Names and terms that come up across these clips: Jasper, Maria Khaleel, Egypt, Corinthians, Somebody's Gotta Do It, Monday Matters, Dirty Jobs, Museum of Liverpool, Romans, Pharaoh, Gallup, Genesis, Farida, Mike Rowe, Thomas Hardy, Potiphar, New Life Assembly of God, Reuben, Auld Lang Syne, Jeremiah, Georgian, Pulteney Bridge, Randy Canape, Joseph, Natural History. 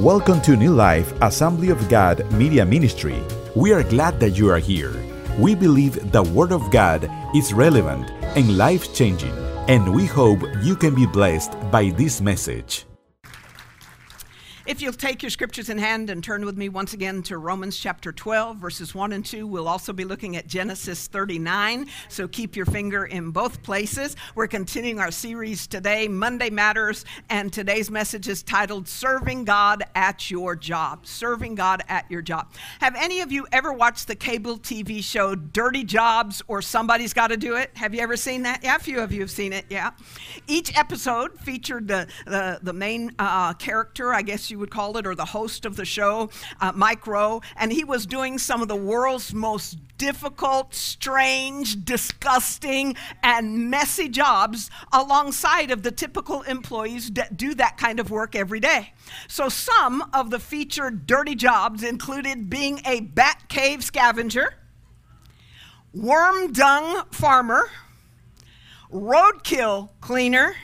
Welcome to New Life Assembly of God Media Ministry. We are glad that you are here. We believe the Word of God is relevant and life-changing, and we hope you can be blessed by this message. If you'll take your scriptures in hand and turn with me once again to Romans chapter 12, verses 1 and 2. We'll also be looking at Genesis 39, so keep your finger in both places. We're continuing our series today, Monday Matters, and today's message is titled, Serving God at Your Job. Serving God at Your Job. Have any of you ever watched the cable TV show, Dirty Jobs, or Somebody's Gotta Do It? Have you ever seen that? Yeah, a few of you have seen it, yeah. Each episode featured the main character, I guess you would call it, or the host of the show, Mike Rowe, and he was doing some of the world's most difficult, strange, disgusting, and messy jobs alongside of the typical employees that do that kind of work every day. So some of the featured dirty jobs included being a bat cave scavenger, worm dung farmer, roadkill cleaner,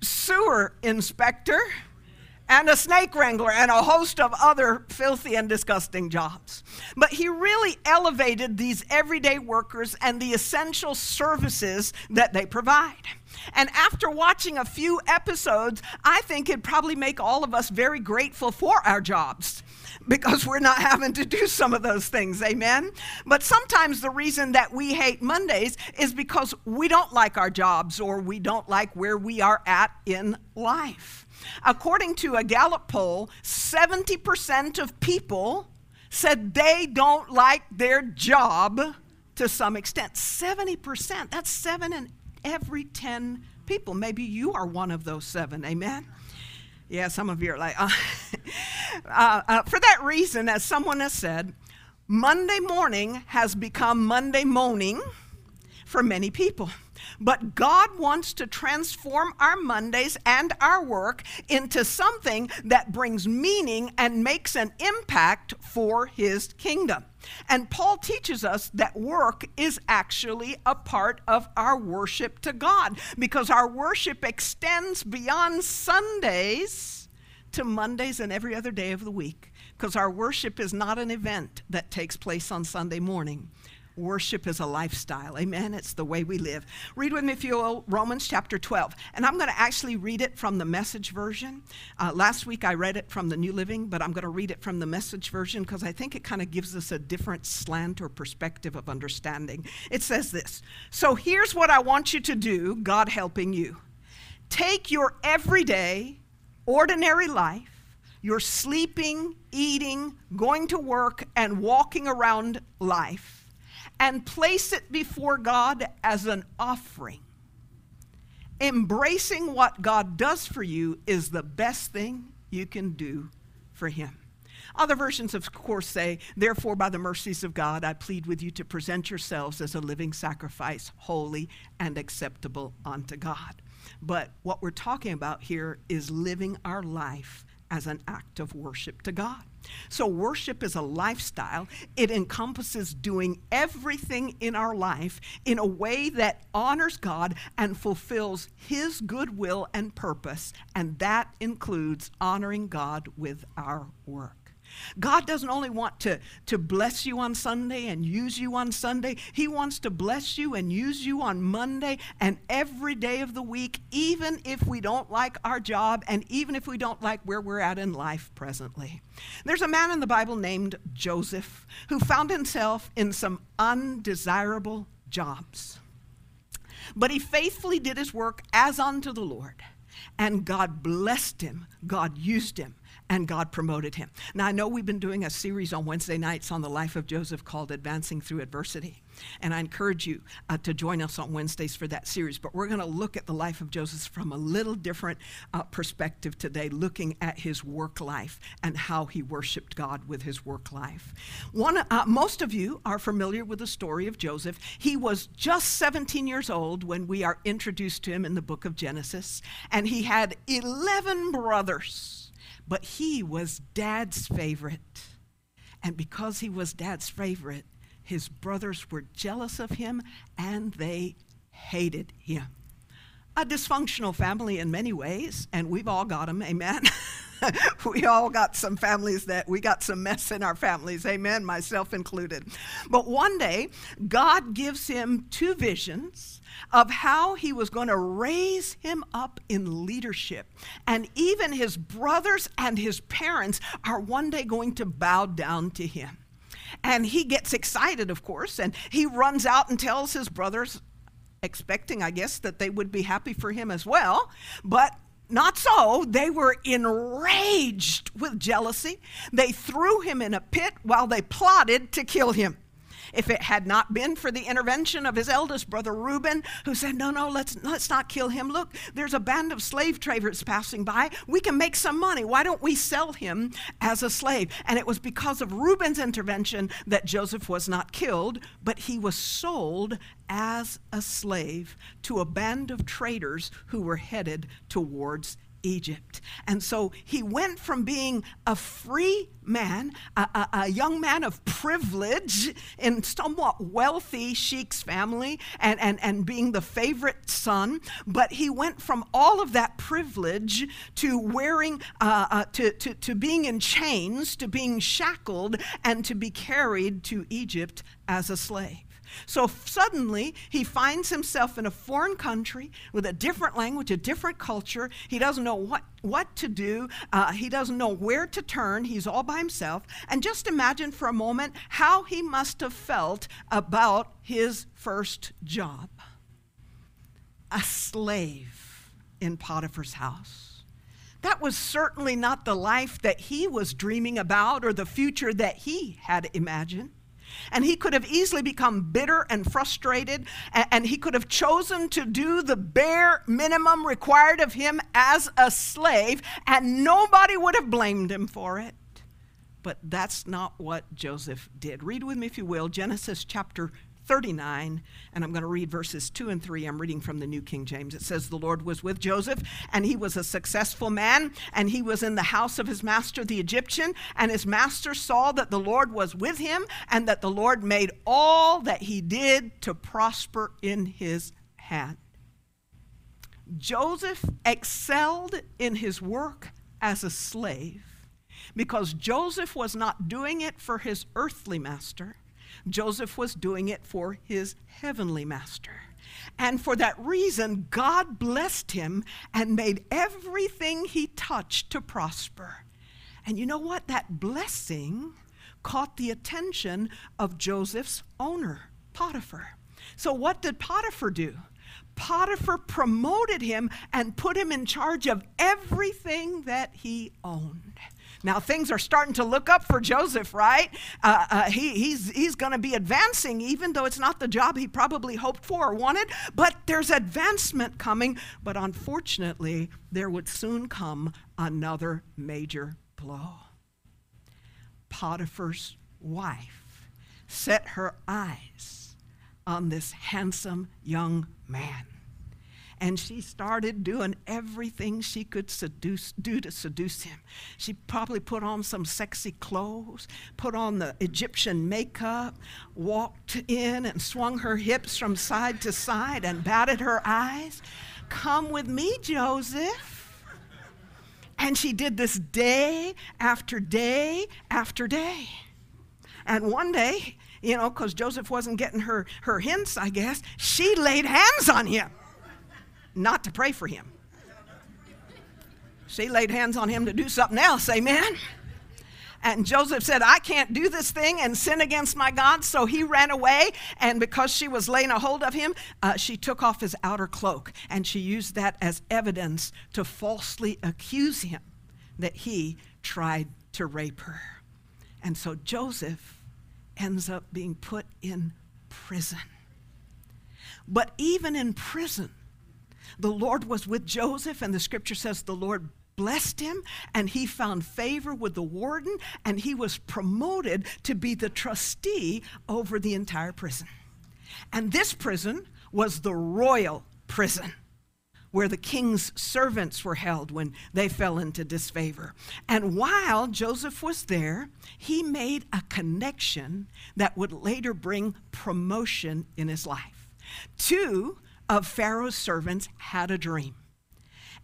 sewer inspector, and a snake wrangler, and a host of other filthy and disgusting jobs. But he really elevated these everyday workers and the essential services that they provide. And after watching a few episodes, I think it'd probably make all of us very grateful for our jobs, because we're not having to do some of those things, amen? But sometimes the reason that we hate Mondays is because we don't like our jobs, or we don't like where we are at in life. According to a Gallup poll, 70% of people said they don't like their job to some extent. 70%, that's 7 in every 10 people. Maybe you are one of those 7, amen? Yeah, some of you are like, for that reason, as someone has said, Monday morning has become Monday moaning for many people. But God wants to transform our Mondays and our work into something that brings meaning and makes an impact for His kingdom. And Paul teaches us that work is actually a part of our worship to God, because our worship extends beyond Sundays to Mondays and every other day of the week, because our worship is not an event that takes place on Sunday morning. Worship is a lifestyle, amen? It's the way we live. Read with me, if you will, Romans chapter 12. And I'm going to actually read it from the Message version. Last week I read it from the New Living, but I'm going to read it from the Message version because I think it kind of gives us a different slant or perspective of understanding. It says this, so here's what I want you to do, God helping you. Take your everyday, ordinary life, your sleeping, eating, going to work, and walking around life, and place it before God as an offering. Embracing what God does for you is the best thing you can do for Him. Other versions, of course, say, therefore, by the mercies of God, I plead with you to present yourselves as a living sacrifice, holy and acceptable unto God. But what we're talking about here is living our life as an act of worship to God. So worship is a lifestyle. It encompasses doing everything in our life in a way that honors God and fulfills His good will and purpose, and that includes honoring God with our work. God doesn't only want to bless you on Sunday and use you on Sunday. He wants to bless you and use you on Monday and every day of the week, even if we don't like our job and even if we don't like where we're at in life presently. There's a man in the Bible named Joseph who found himself in some undesirable jobs. But he faithfully did his work as unto the Lord, and God blessed him, God used him, and God promoted him. Now, I know we've been doing a series on Wednesday nights on the life of Joseph called Advancing Through Adversity. And I encourage you to join us on Wednesdays for that series. But we're going to look at the life of Joseph from a little different perspective today, looking at his work life and how he worshiped God with his work life. Most of you are familiar with the story of Joseph. He was just 17 years old when we are introduced to him in the book of Genesis. And he had 11 brothers, but he was Dad's favorite. And because he was Dad's favorite, his brothers were jealous of him, and they hated him. A dysfunctional family in many ways, and we've all got them, amen? We all got some families that we got some mess in our families, amen, myself included. But one day, God gives him two visions of how he was going to raise him up in leadership. And even his brothers and his parents are one day going to bow down to him. And he gets excited, of course, and he runs out and tells his brothers, expecting, I guess, that they would be happy for him as well. But not so. They were enraged with jealousy. They threw him in a pit while they plotted to kill him. If it had not been for the intervention of his eldest brother, Reuben, who said, no, let's not kill him. Look, there's a band of slave traders passing by. We can make some money. Why don't we sell him as a slave? And it was because of Reuben's intervention that Joseph was not killed, but he was sold as a slave to a band of traders who were headed towards Egypt. And so he went from being a free man, a young man of privilege in somewhat wealthy sheik's family and being the favorite son, but he went from all of that privilege to wearing, to being in chains, to being shackled, and to be carried to Egypt as a slave. So suddenly, he finds himself in a foreign country with a different language, a different culture. He doesn't know what to do. He doesn't know where to turn. He's all by himself. And just imagine for a moment how he must have felt about his first job. A slave in Potiphar's house. That was certainly not the life that he was dreaming about or the future that he had imagined. And he could have easily become bitter and frustrated, and he could have chosen to do the bare minimum required of him as a slave, and nobody would have blamed him for it. But that's not what Joseph did. Read with me, if you will, Genesis chapter 39, and I'm going to read verses 2 and 3. I'm reading from the New King James. It says, the Lord was with Joseph, and he was a successful man, and he was in the house of his master, the Egyptian, and his master saw that the Lord was with him, and that the Lord made all that he did to prosper in his hand. Joseph excelled in his work as a slave because Joseph was not doing it for his earthly master. Joseph was doing it for his heavenly master. And for that reason, God blessed him and made everything he touched to prosper. And you know what? That blessing caught the attention of Joseph's owner, Potiphar. So what did Potiphar do? Potiphar promoted him and put him in charge of everything that he owned. Now, things are starting to look up for Joseph, right? He's going to be advancing, even though it's not the job he probably hoped for or wanted, but there's advancement coming. But unfortunately, there would soon come another major blow. Potiphar's wife set her eyes on this handsome young man. And she started doing everything she could do to seduce him. She probably put on some sexy clothes, put on the Egyptian makeup, walked in and swung her hips from side to side and batted her eyes. Come with me, Joseph. And she did this day after day after day. And one day, you know, because Joseph wasn't getting her hints, I guess, she laid hands on him. Not to pray for him. She laid hands on him to do something else, amen? And Joseph said, I can't do this thing and sin against my God. So he ran away, and because she was laying a hold of him, she took off his outer cloak, and she used that as evidence to falsely accuse him that he tried to rape her. And so Joseph ends up being put in prison. But even in prison, the Lord was with Joseph, and the scripture says the Lord blessed him, and he found favor with the warden, and he was promoted to be the trustee over the entire prison. And this prison was the royal prison, where the king's servants were held when they fell into disfavor. And while Joseph was there, he made a connection that would later bring promotion in his life. Two of Pharaoh's servants had a dream,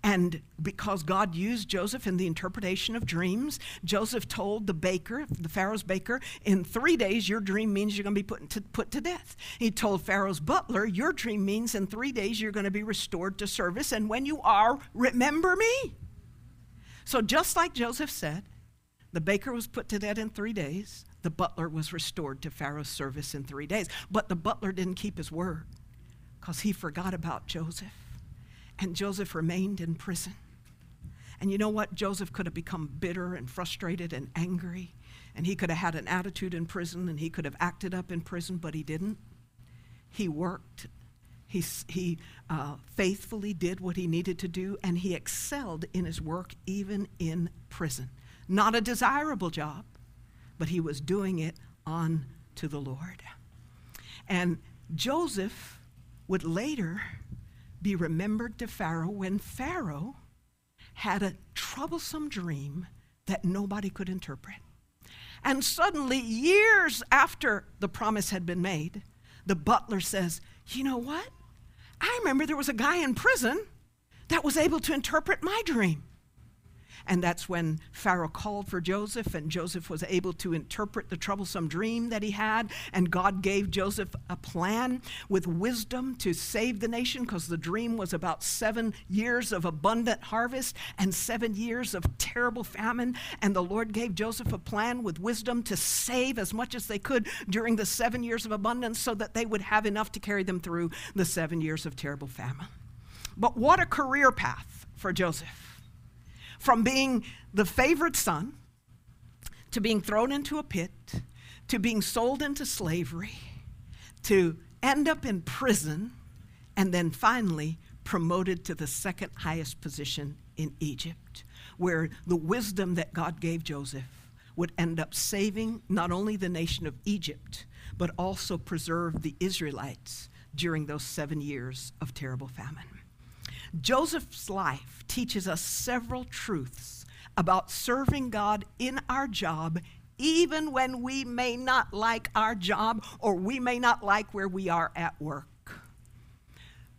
And because God used Joseph in the interpretation of dreams, Joseph told the baker, the Pharaoh's baker, in 3 days your dream means you're going to be put to death. He told Pharaoh's butler, your dream means in 3 days you're going to be restored to service, and when you are, remember me. So just like Joseph said, the baker was put to death in 3 days. The butler was restored to Pharaoh's service in 3 days. But the butler didn't keep his word because he forgot about Joseph. And Joseph remained in prison. And you know what? Joseph could have become bitter and frustrated and angry. And he could have had an attitude in prison, and he could have acted up in prison, but he didn't. He worked. He faithfully did what he needed to do, and he excelled in his work even in prison. Not a desirable job, but he was doing it unto the Lord. And Joseph would later be remembered to Pharaoh when Pharaoh had a troublesome dream that nobody could interpret. And suddenly, years after the promise had been made, the butler says, you know what? I remember there was a guy in prison that was able to interpret my dream. And that's when Pharaoh called for Joseph, and Joseph was able to interpret the troublesome dream that he had. And God gave Joseph a plan with wisdom to save the nation, because the dream was about 7 years of abundant harvest and 7 years of terrible famine. And the Lord gave Joseph a plan with wisdom to save as much as they could during the 7 years of abundance so that they would have enough to carry them through the 7 years of terrible famine. But what a career path for Joseph. From being the favorite son, to being thrown into a pit, to being sold into slavery, to end up in prison, and then finally promoted to the second highest position in Egypt, where the wisdom that God gave Joseph would end up saving not only the nation of Egypt, but also preserve the Israelites during those 7 years of terrible famine. Joseph's life teaches us several truths about serving God in our job, even when we may not like our job or we may not like where we are at work.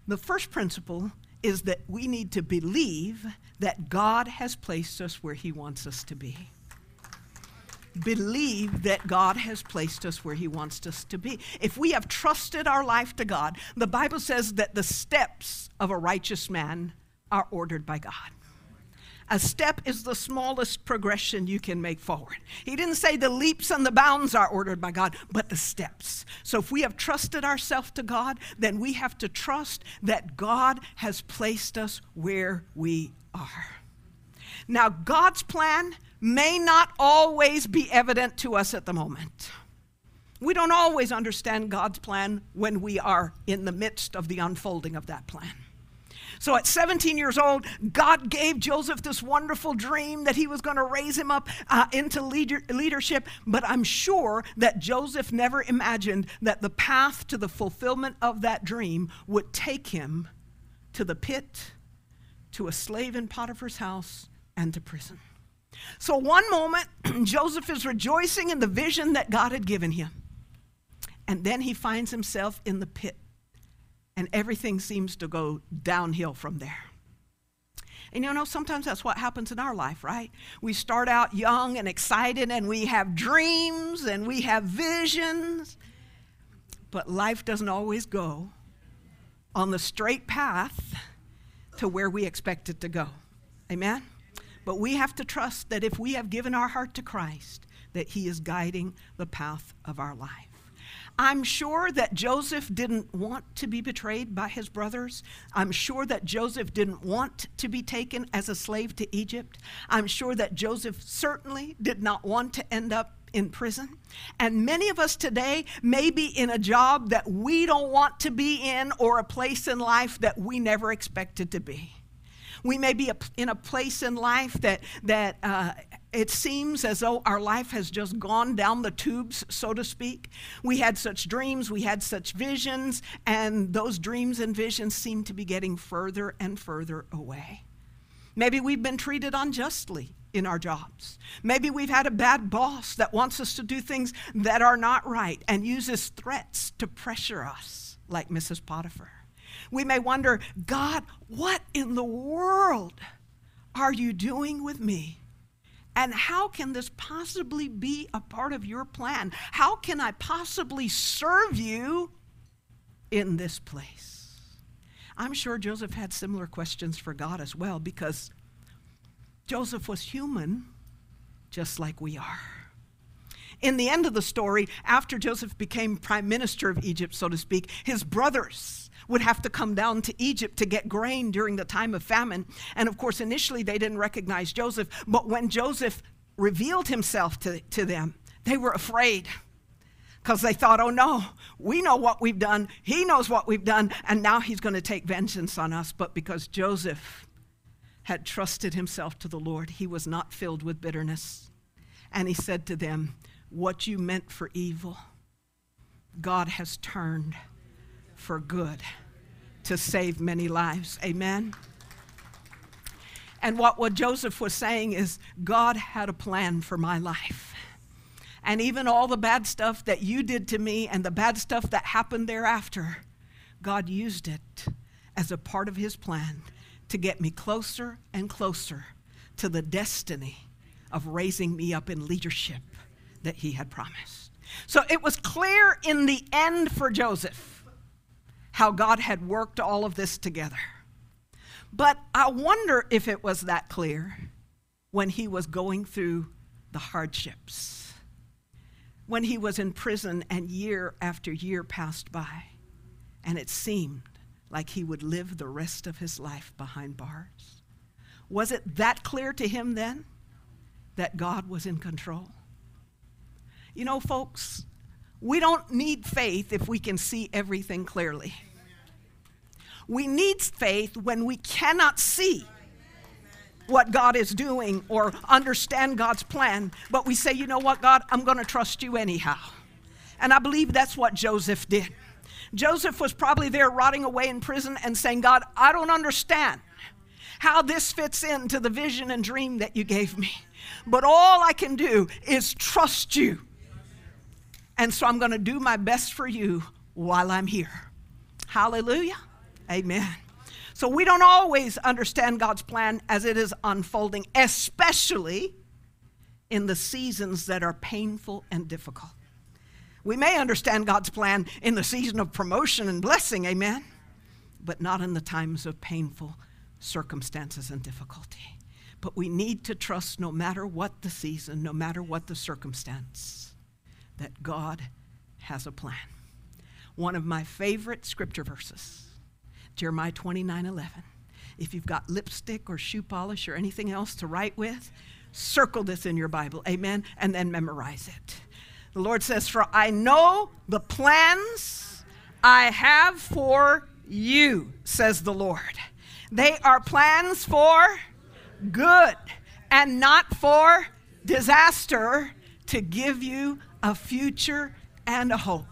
The first principle is that we need to believe that God has placed us where He wants us to be. Believe that God has placed us where He wants us to be. If we have trusted our life to God, the Bible says that the steps of a righteous man are ordered by God. A step is the smallest progression you can make forward. He didn't say the leaps and the bounds are ordered by God, but the steps. So if we have trusted ourselves to God, then we have to trust that God has placed us where we are. Now, God's plan may not always be evident to us at the moment. We don't always understand God's plan when we are in the midst of the unfolding of that plan. So at 17 years old, God gave Joseph this wonderful dream that He was going to raise him up into leadership, but I'm sure that Joseph never imagined that the path to the fulfillment of that dream would take him to the pit, to a slave in Potiphar's house, and to prison. So one moment, Joseph is rejoicing in the vision that God had given him. And then he finds himself in the pit. And everything seems to go downhill from there. And you know, sometimes that's what happens in our life, right? We start out young and excited, and we have dreams, and we have visions. But life doesn't always go on the straight path to where we expect it to go. Amen? But we have to trust that if we have given our heart to Christ, that He is guiding the path of our life. I'm sure that Joseph didn't want to be betrayed by his brothers. I'm sure that Joseph didn't want to be taken as a slave to Egypt. I'm sure that Joseph certainly did not want to end up in prison. And many of us today may be in a job that we don't want to be in, or a place in life that we never expected to be. We may be in a place in life that it seems as though our life has just gone down the tubes, so to speak. We had such dreams, we had such visions, and those dreams and visions seem to be getting further and further away. Maybe we've been treated unjustly in our jobs. Maybe we've had a bad boss that wants us to do things that are not right and uses threats to pressure us, like Mrs. Potiphar. We may wonder, God, what in the world are you doing with me? And how can this possibly be a part of your plan? How can I possibly serve you in this place? I'm sure Joseph had similar questions for God as well, because Joseph was human just like we are. In the end of the story, after Joseph became prime minister of Egypt, so to speak, his brothers would have to come down to Egypt to get grain during the time of famine. And of course, initially they didn't recognize Joseph, but when Joseph revealed himself to them, they were afraid, because they thought, oh no, we know what we've done, he knows what we've done, and now he's going to take vengeance on us. But because Joseph had trusted himself to the Lord, he was not filled with bitterness. And he said to them, what you meant for evil, God has turned for good to save many lives. Amen? And what Joseph was saying is, God had a plan for my life. And even all the bad stuff that you did to me and the bad stuff that happened thereafter, God used it as a part of his plan to get me closer and closer to the destiny of raising me up in leadership that he had promised. So it was clear in the end for Joseph how God had worked all of this together. But I wonder if it was that clear when he was going through the hardships, when he was in prison and year after year passed by, and it seemed like he would live the rest of his life behind bars. Was it that clear to him then that God was in control? You know, folks, we don't need faith if we can see everything clearly. We need faith when we cannot see what God is doing or understand God's plan. But we say, you know what, God, I'm going to trust you anyhow. And I believe that's what Joseph did. Joseph was probably there rotting away in prison and saying, God, I don't understand how this fits into the vision and dream that you gave me. But all I can do is trust you. And so I'm going to do my best for you while I'm here. Hallelujah. Amen. So we don't always understand God's plan as it is unfolding, especially in the seasons that are painful and difficult. We may understand God's plan in the season of promotion and blessing, amen, but not in the times of painful circumstances and difficulty. But we need to trust, no matter what the season, no matter what the circumstance, that God has a plan. One of my favorite scripture verses, Jeremiah 29:11. If you've got lipstick or shoe polish or anything else to write with, circle this in your Bible, amen, and then memorize it. The Lord says, for I know the plans I have for you, says the Lord. They are plans for good and not for disaster, to give you a future and a hope.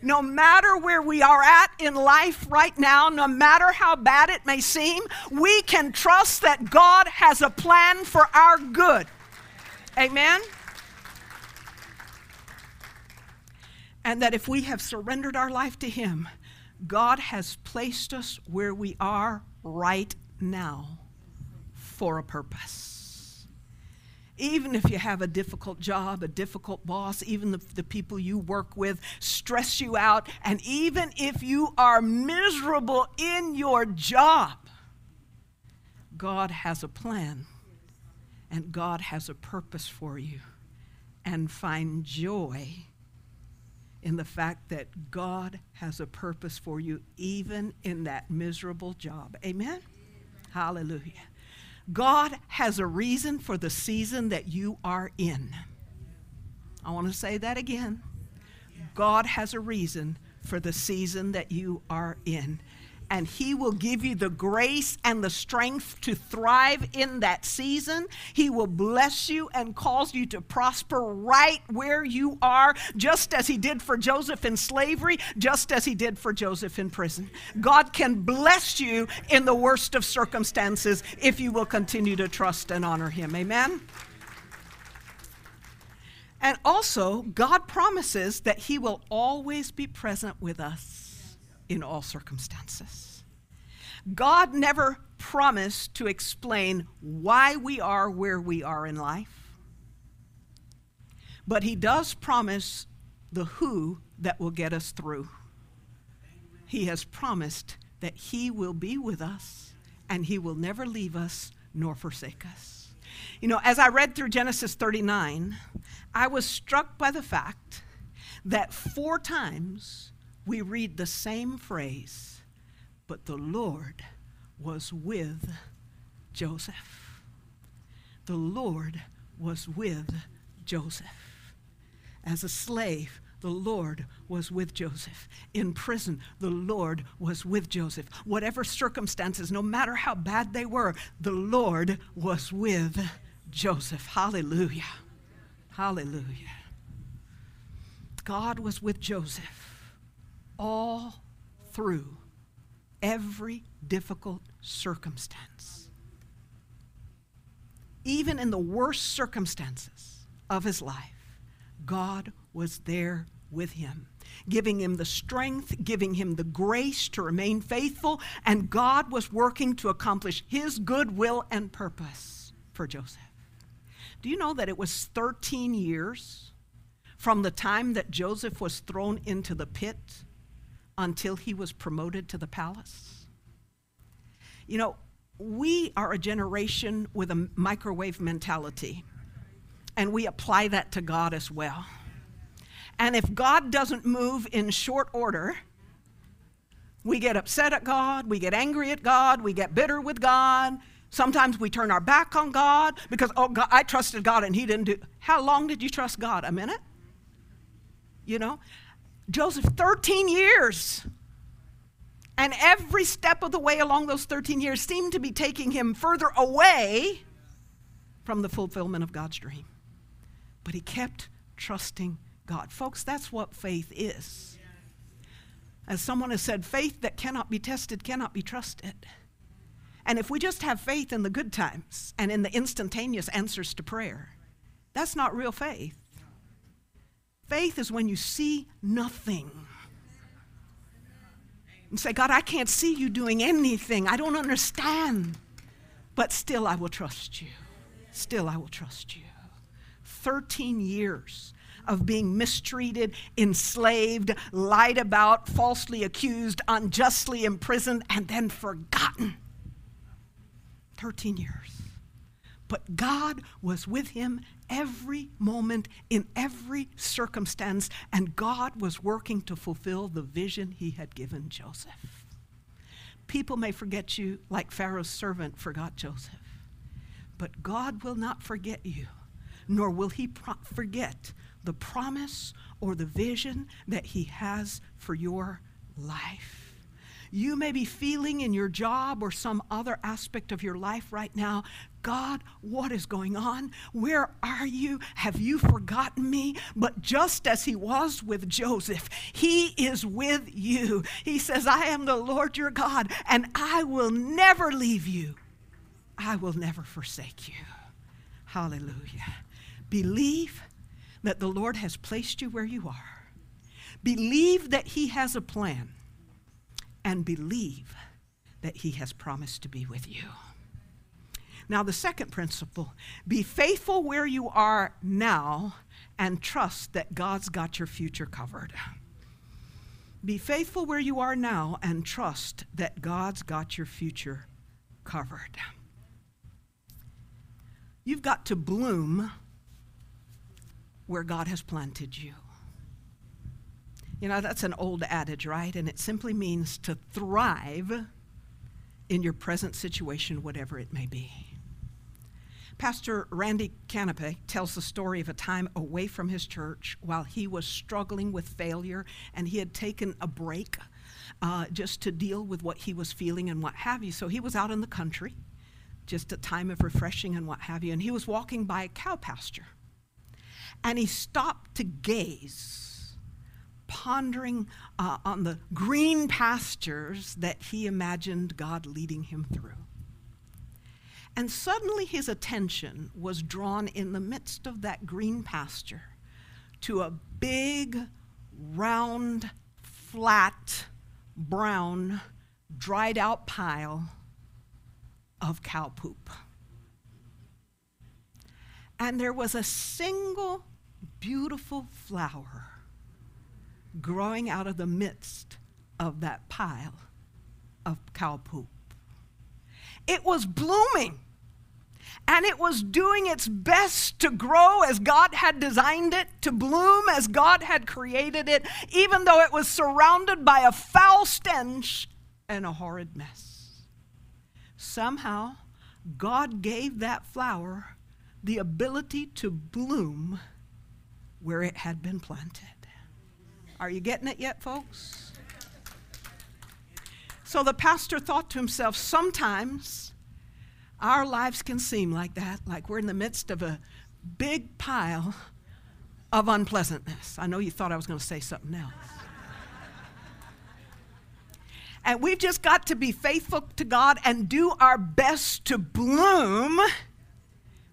No matter where we are at in life right now, no matter how bad it may seem, we can trust that God has a plan for our good. Amen? And that if we have surrendered our life to him, God has placed us where we are right now for a purpose. Even if you have a difficult job, a difficult boss, even the people you work with stress you out, and even if you are miserable in your job, God has a plan and God has a purpose for you. And find joy in the fact that God has a purpose for you, even in that miserable job. Amen? Hallelujah. God has a reason for the season that you are in. I want to say that again. God has a reason for the season that you are in. And he will give you the grace and the strength to thrive in that season. He will bless you and cause you to prosper right where you are, just as he did for Joseph in slavery, just as he did for Joseph in prison. God can bless you in the worst of circumstances if you will continue to trust and honor him. Amen? And also, God promises that he will always be present with us in all circumstances. God never promised to explain why we are where we are in life, but he does promise the who that will get us through. He has promised that he will be with us and he will never leave us nor forsake us. You know, as I read through Genesis 39, I was struck by the fact that 4 times we read the same phrase, but the Lord was with Joseph. The Lord was with Joseph. As a slave, the Lord was with Joseph. In prison, the Lord was with Joseph. Whatever circumstances, no matter how bad they were, the Lord was with Joseph. Hallelujah. Hallelujah. God was with Joseph all through every difficult circumstance. Even in the worst circumstances of his life, God was there with him, giving him the strength, giving him the grace to remain faithful, and God was working to accomplish his good will and purpose for Joseph. Do you know that it was 13 years from the time that Joseph was thrown into the pit until he was promoted to the palace? You know, we are a generation with a microwave mentality, and we apply that to God as well. And if God doesn't move in short order, we get upset at God, we get angry at God, we get bitter with God. Sometimes we turn our back on God because, oh, God, I trusted God and he didn't do. How long did you trust God? A minute? You know? Joseph, 13 years. And every step of the way along those 13 years seemed to be taking him further away from the fulfillment of God's dream. But he kept trusting God. Folks, that's what faith is. As someone has said, faith that cannot be tested cannot be trusted. And if we just have faith in the good times and in the instantaneous answers to prayer, that's not real faith. Faith is when you see nothing. And say, God, I can't see you doing anything. I don't understand. But still I will trust you. Still I will trust you. 13 years of being mistreated, enslaved, lied about, falsely accused, unjustly imprisoned, and then forgotten. 13 years. But God was with him every moment, in every circumstance, and God was working to fulfill the vision he had given Joseph. People may forget you like Pharaoh's servant forgot Joseph, but God will not forget you, nor will he forget the promise or the vision that he has for your life. You may be feeling in your job or some other aspect of your life right now, God, what is going on? Where are you? Have you forgotten me? But just as he was with Joseph, he is with you. He says, I am the Lord your God, and I will never leave you. I will never forsake you. Hallelujah. Believe that the Lord has placed you where you are. Believe that he has a plan. And believe that he has promised to be with you. Now, the second principle, be faithful where you are now and trust that God's got your future covered. Be faithful where you are now and trust that God's got your future covered. You've got to bloom where God has planted you. You know, that's an old adage, right? And it simply means to thrive in your present situation, whatever it may be. Pastor Randy Canape tells the story of a time away from his church while he was struggling with failure, and he had taken a break just to deal with what he was feeling and what have you. So he was out in the country, just a time of refreshing and what have you, and he was walking by a cow pasture. And he stopped to gaze, pondering on the green pastures that he imagined God leading him through. And suddenly his attention was drawn in the midst of that green pasture to a big, round, flat, brown dried out pile of cow poop. And there was a single beautiful flower growing out of the midst of that pile of cow poop. It was blooming, and it was doing its best to grow as God had designed it, to bloom as God had created it, even though it was surrounded by a foul stench and a horrid mess. Somehow, God gave that flower the ability to bloom where it had been planted. Are you getting it yet, folks? So the pastor thought to himself, sometimes our lives can seem like that, like we're in the midst of a big pile of unpleasantness. I know you thought I was going to say something else. And we've just got to be faithful to God and do our best to bloom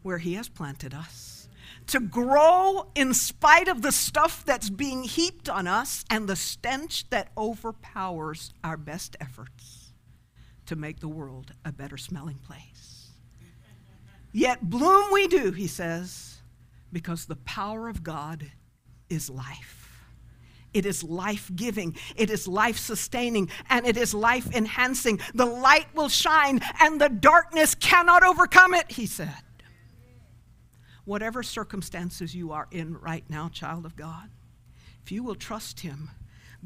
where He has planted us, to grow in spite of the stuff that's being heaped on us and the stench that overpowers our best efforts to make the world a better smelling place. Yet bloom we do, he says, because the power of God is life. It is life-giving, it is life-sustaining, and it is life-enhancing. The light will shine, and the darkness cannot overcome it, he said. Whatever circumstances you are in right now, child of God, if you will trust Him,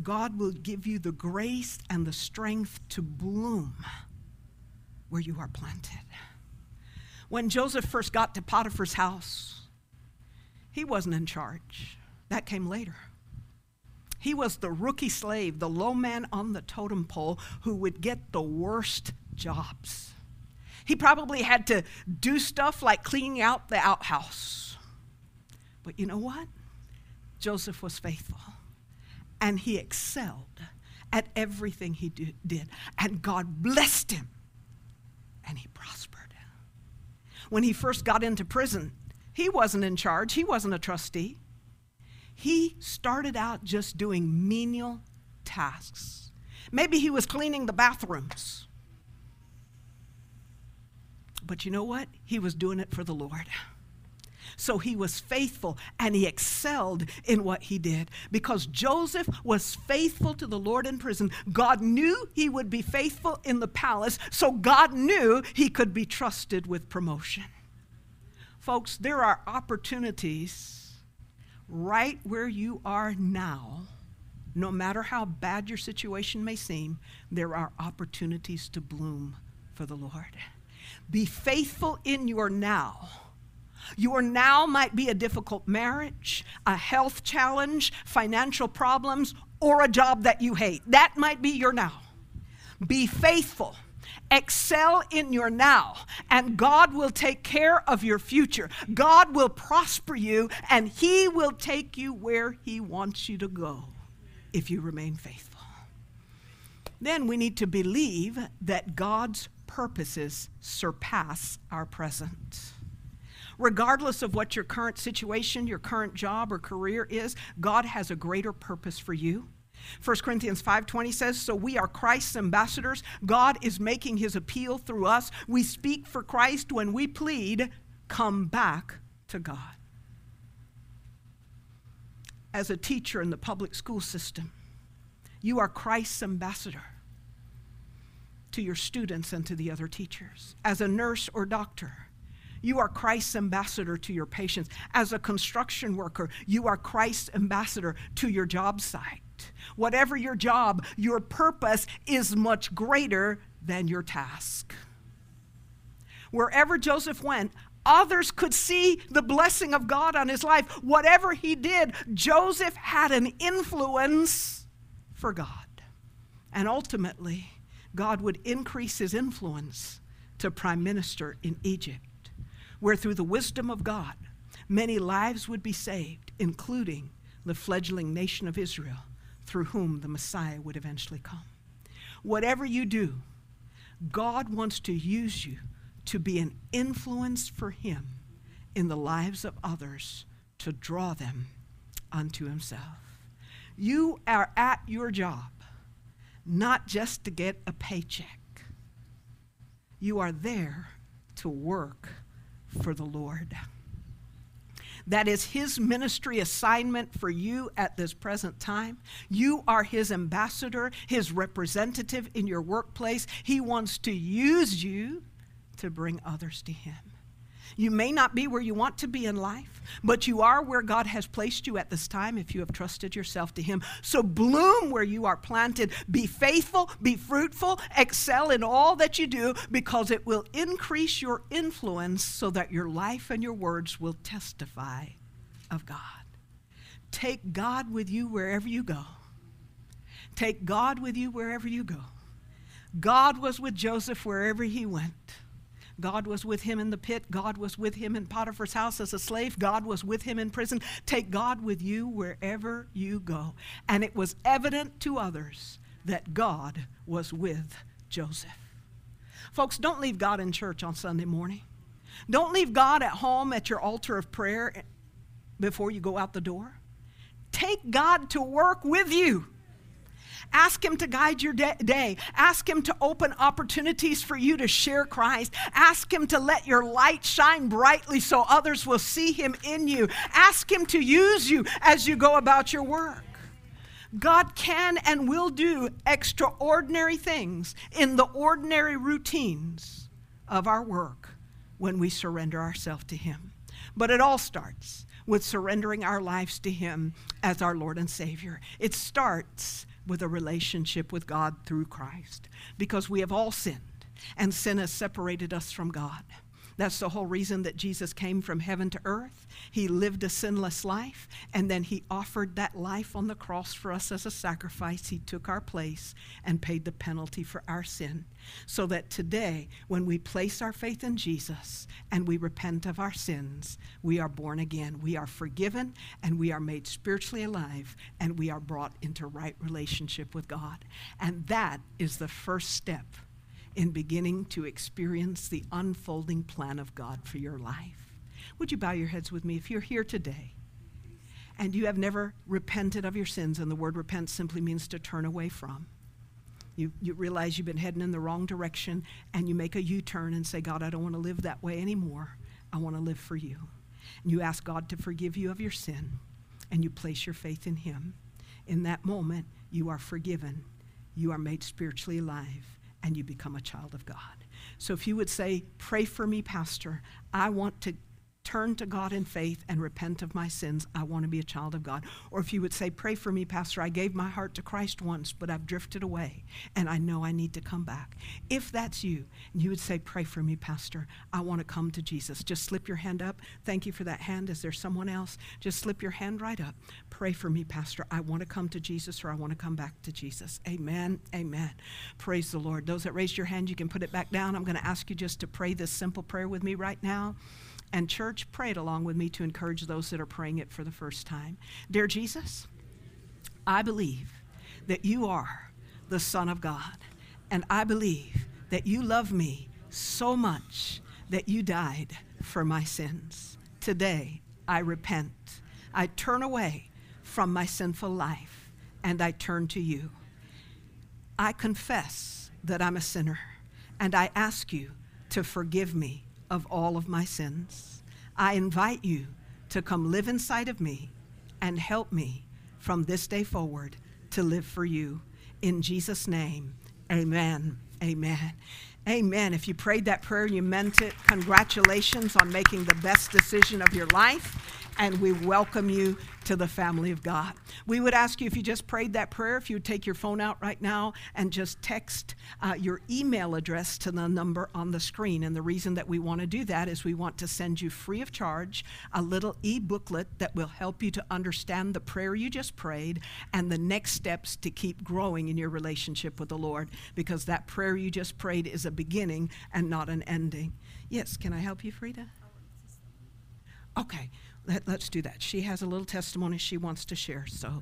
God will give you the grace and the strength to bloom where you are planted. When Joseph first got to Potiphar's house, he wasn't in charge. That came later. He was the rookie slave, the low man on the totem pole who would get the worst jobs. He probably had to do stuff like cleaning out the outhouse. But you know what? Joseph was faithful, and he excelled at everything he did. And God blessed him, and he prospered. When he first got into prison, he wasn't in charge. He wasn't a trustee. He started out just doing menial tasks. Maybe he was cleaning the bathrooms. But you know what? He was doing it for the Lord. So he was faithful, and he excelled in what he did. Because Joseph was faithful to the Lord in prison, God knew he would be faithful in the palace, so God knew he could be trusted with promotion. Folks, there are opportunities right where you are now. No matter how bad your situation may seem, there are opportunities to bloom for the Lord. Be faithful in your now. Your now might be a difficult marriage, a health challenge, financial problems, or a job that you hate. That might be your now. Be faithful. Excel in your now, and God will take care of your future. God will prosper you, and He will take you where He wants you to go if you remain faithful. Then we need to believe that God's purposes surpass our present. Regardless of what your current situation, your current job or career is, God has a greater purpose for you. 1 Corinthians 5:20 says, "So we are Christ's ambassadors. God is making His appeal through us. We speak for Christ when we plead, come back to God." As a teacher in the public school system, you are Christ's ambassador to your students and to the other teachers. As a nurse or doctor, you are Christ's ambassador to your patients. As a construction worker, you are Christ's ambassador to your job site. Whatever your job, your purpose is much greater than your task. Wherever Joseph went, others could see the blessing of God on his life. Whatever he did, Joseph had an influence for God. And ultimately, God would increase his influence to prime minister in Egypt, where through the wisdom of God, many lives would be saved, including the fledgling nation of Israel, through whom the Messiah would eventually come. Whatever you do, God wants to use you to be an influence for Him in the lives of others, to draw them unto Himself. You are at your job not just to get a paycheck. You are there to work for the Lord. That is his ministry assignment for you at this present time. You are his ambassador, his representative in your workplace. He wants to use you to bring others to him. You may not be where you want to be in life, but you are where God has placed you at this time if you have trusted yourself to him. So bloom where you are planted. Be faithful, be fruitful, excel in all that you do, because it will increase your influence so that your life and your words will testify of God. Take God with you wherever you go. Take God with you wherever you go. God was with Joseph wherever he went. God was with him in the pit. God was with him in Potiphar's house as a slave. God was with him in prison. Take God with you wherever you go. And it was evident to others that God was with Joseph. Folks, don't leave God in church on Sunday morning. Don't leave God at home at your altar of prayer before you go out the door. Take God to work with you. Ask him to guide your day. Ask him to open opportunities for you to share Christ. Ask him to let your light shine brightly so others will see him in you. Ask him to use you as you go about your work. God can and will do extraordinary things in the ordinary routines of our work when we surrender ourselves to him. But it all starts with surrendering our lives to him as our Lord and Savior. It starts with a relationship with God through Christ, because we have all sinned, and sin has separated us from God. That's the whole reason that Jesus came from heaven to earth. He lived a sinless life, and then he offered that life on the cross for us as a sacrifice. He took our place and paid the penalty for our sin, so that today, when we place our faith in Jesus and we repent of our sins, we are born again. We are forgiven, and we are made spiritually alive, and we are brought into right relationship with God. And that is the first step in beginning to experience the unfolding plan of God for your life. Would you bow your heads with me? If you're here today and you have never repented of your sins, and the word repent simply means to turn away from, you realize you've been heading in the wrong direction, and you make a U-turn and say, God, I don't want to live that way anymore. I want to live for you. And you ask God to forgive you of your sin, and you place your faith in him. In that moment, you are forgiven. You are made spiritually alive, and you become a child of God. So if you would say, pray for me, Pastor. I want to turn to God in faith and repent of my sins. I want to be a child of God. Or if you would say, pray for me, Pastor. I gave my heart to Christ once, but I've drifted away, and I know I need to come back. If that's you, and you would say, pray for me, Pastor. I want to come to Jesus. Just slip your hand up. Thank you for that hand. Is there someone else? Just slip your hand right up. Pray for me, Pastor. I want to come to Jesus, or I want to come back to Jesus. Amen. Amen. Praise the Lord. Those that raised your hand, you can put it back down. I'm going to ask you just to pray this simple prayer with me right now. And church, pray it along with me to encourage those that are praying it for the first time. Dear Jesus, I believe that you are the Son of God, and I believe that you love me so much that you died for my sins. Today, I repent. I turn away from my sinful life, and I turn to you. I confess that I'm a sinner, and I ask you to forgive me of all of my sins. I invite you to come live inside of me and help me from this day forward to live for you. In Jesus' name, amen, amen, amen. If you prayed that prayer, you meant it. Congratulations on making the best decision of your life. And we welcome you to the family of God. We would ask you, if you just prayed that prayer, if you would take your phone out right now and just text your email address to the number on the screen. And the reason that we want to do that is we want to send you free of charge a little e-booklet that will help you to understand the prayer you just prayed and the next steps to keep growing in your relationship with the Lord, because that prayer you just prayed is a beginning and not an ending. Yes, can I help you, Farida? Okay. Let's do that. She has a little testimony she wants to share, so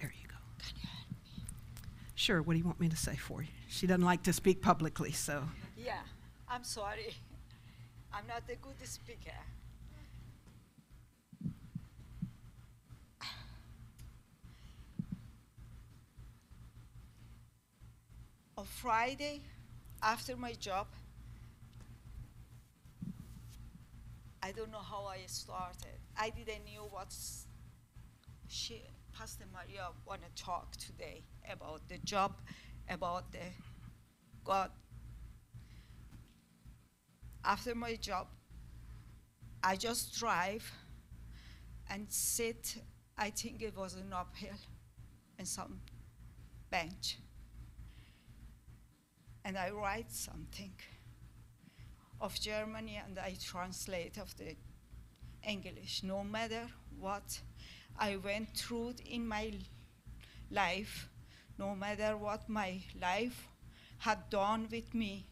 there you go. Can you help me? Sure, what do you want me to say for you? She doesn't like to speak publicly, so. Yeah, I'm sorry. I'm not a good speaker. Friday, after my job, I don't know how I started. I didn't know what Pastor Maria want to talk today about the job, about the God. After my job, I just drive and sit. I think it was an uphill and some bench. And I write something of Germany, and I translate of the English. No matter what I went through in my life, no matter what my life had done with me,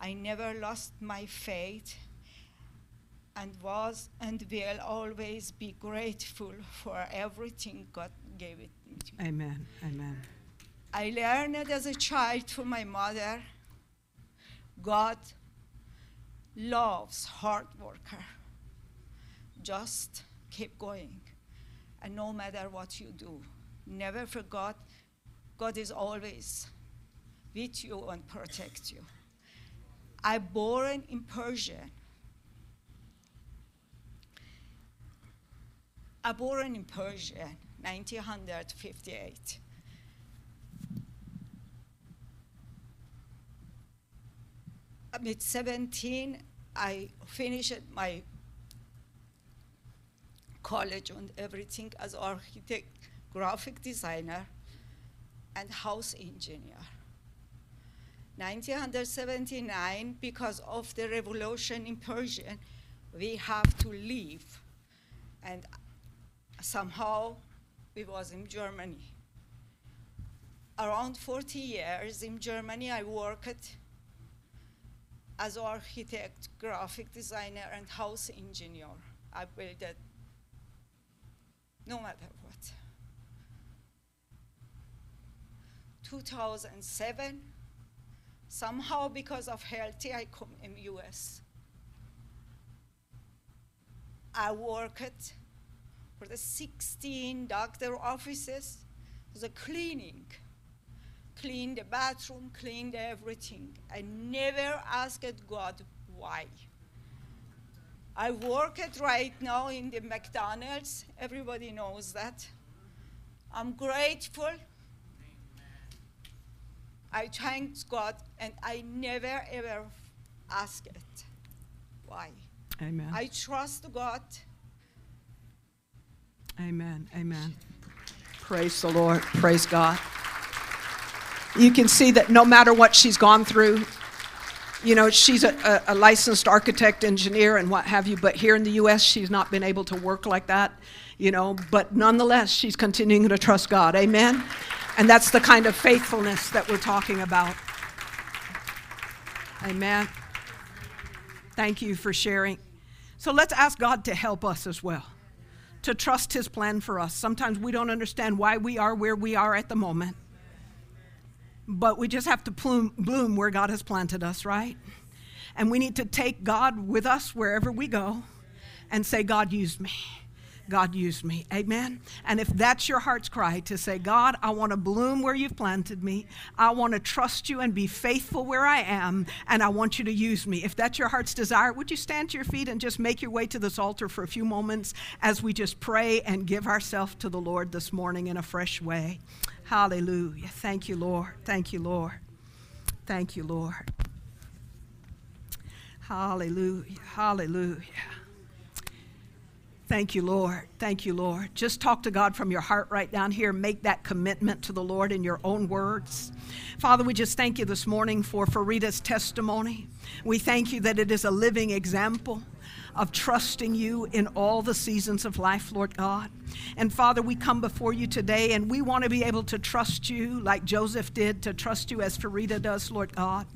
I never lost my faith and was and will always be grateful for everything God gave it to me. Amen, amen. I learned it as a child from my mother. God loves hard worker. Just keep going. And no matter what you do, never forget, God is always with you and protect you. I born in Persia. I born in Persia, 1958. At 17, I finished my college and everything as architect, graphic designer, and house engineer. 1979, because of the revolution in Persia, we have to leave. And somehow, we was in Germany. Around 40 years in Germany, I worked as architect, graphic designer, and house engineer. I built it no matter what. 2007, somehow because of health, I come in the US. I worked for the 16 doctor offices, the cleaning. Clean the bathroom, clean everything. I never asked God why. I work at right now in the McDonald's. Everybody knows that. I'm grateful. Amen. I thank God, and I never ever ask it why. Amen. I trust God. Amen. Amen. Praise the Lord. Praise God. You can see that no matter what she's gone through, you know, she's a licensed architect, engineer, and what have you, but here in the U.S., she's not been able to work like that, you know, but nonetheless, she's continuing to trust God, amen? And that's the kind of faithfulness that we're talking about, amen? Thank you for sharing. So let's ask God to help us as well, to trust His plan for us. Sometimes we don't understand why we are where we are at the moment. But we just have to bloom where God has planted us, right? And we need to take God with us wherever we go and say, God, use me. God, use me. Amen? And if that's your heart's cry, to say, God, I want to bloom where you've planted me. I want to trust you and be faithful where I am, and I want you to use me. If that's your heart's desire, would you stand to your feet and just make your way to this altar for a few moments as we just pray and give ourselves to the Lord this morning in a fresh way? Hallelujah. Thank you, Lord. Thank you, Lord. Thank you, Lord. Hallelujah. Hallelujah. Thank you, Lord. Thank you, Lord. Just talk to God from your heart right down here. Make that commitment to the Lord in your own words. Father, we just thank you this morning for Farida's testimony. We thank you that it is a living example of trusting you in all the seasons of life, Lord God. And Father, we come before you today, and we want to be able to trust you like Joseph did, to trust you as Farida does, Lord God.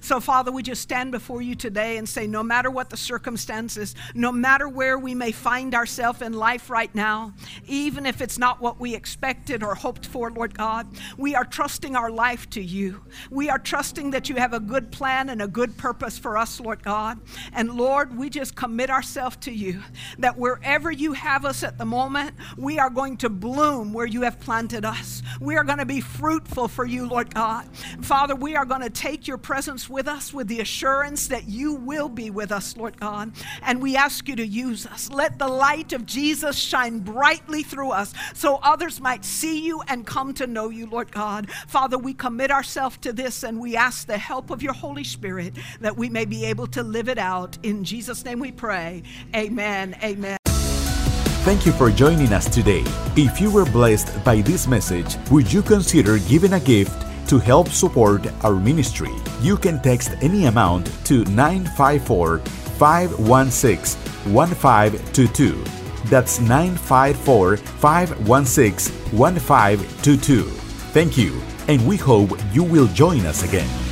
So Father, we just stand before you today and say, no matter what the circumstances, no matter where we may find ourselves in life right now, even if it's not what we expected or hoped for, Lord God, we are trusting our life to you. We are trusting that you have a good plan and a good purpose for us, Lord God. And Lord, we just commit ourselves to you, that wherever you have us at the moment, We are going to bloom where you have planted us. We are going to be fruitful for you, Lord God. Father, we are going to take your presence with us with the assurance that you will be with us, Lord God. And we ask you to use us. Let the light of Jesus shine brightly through us so others might see you and come to know you, Lord God. Father, we commit ourselves to this and we ask the help of your Holy Spirit that we may be able to live it out. In Jesus' name we pray. Amen. Amen. Thank you for joining us today. If you were blessed by this message, would you consider giving a gift to help support our ministry? You can text any amount to 954-516-1522. That's 954-516-1522. Thank you, and we hope you will join us again.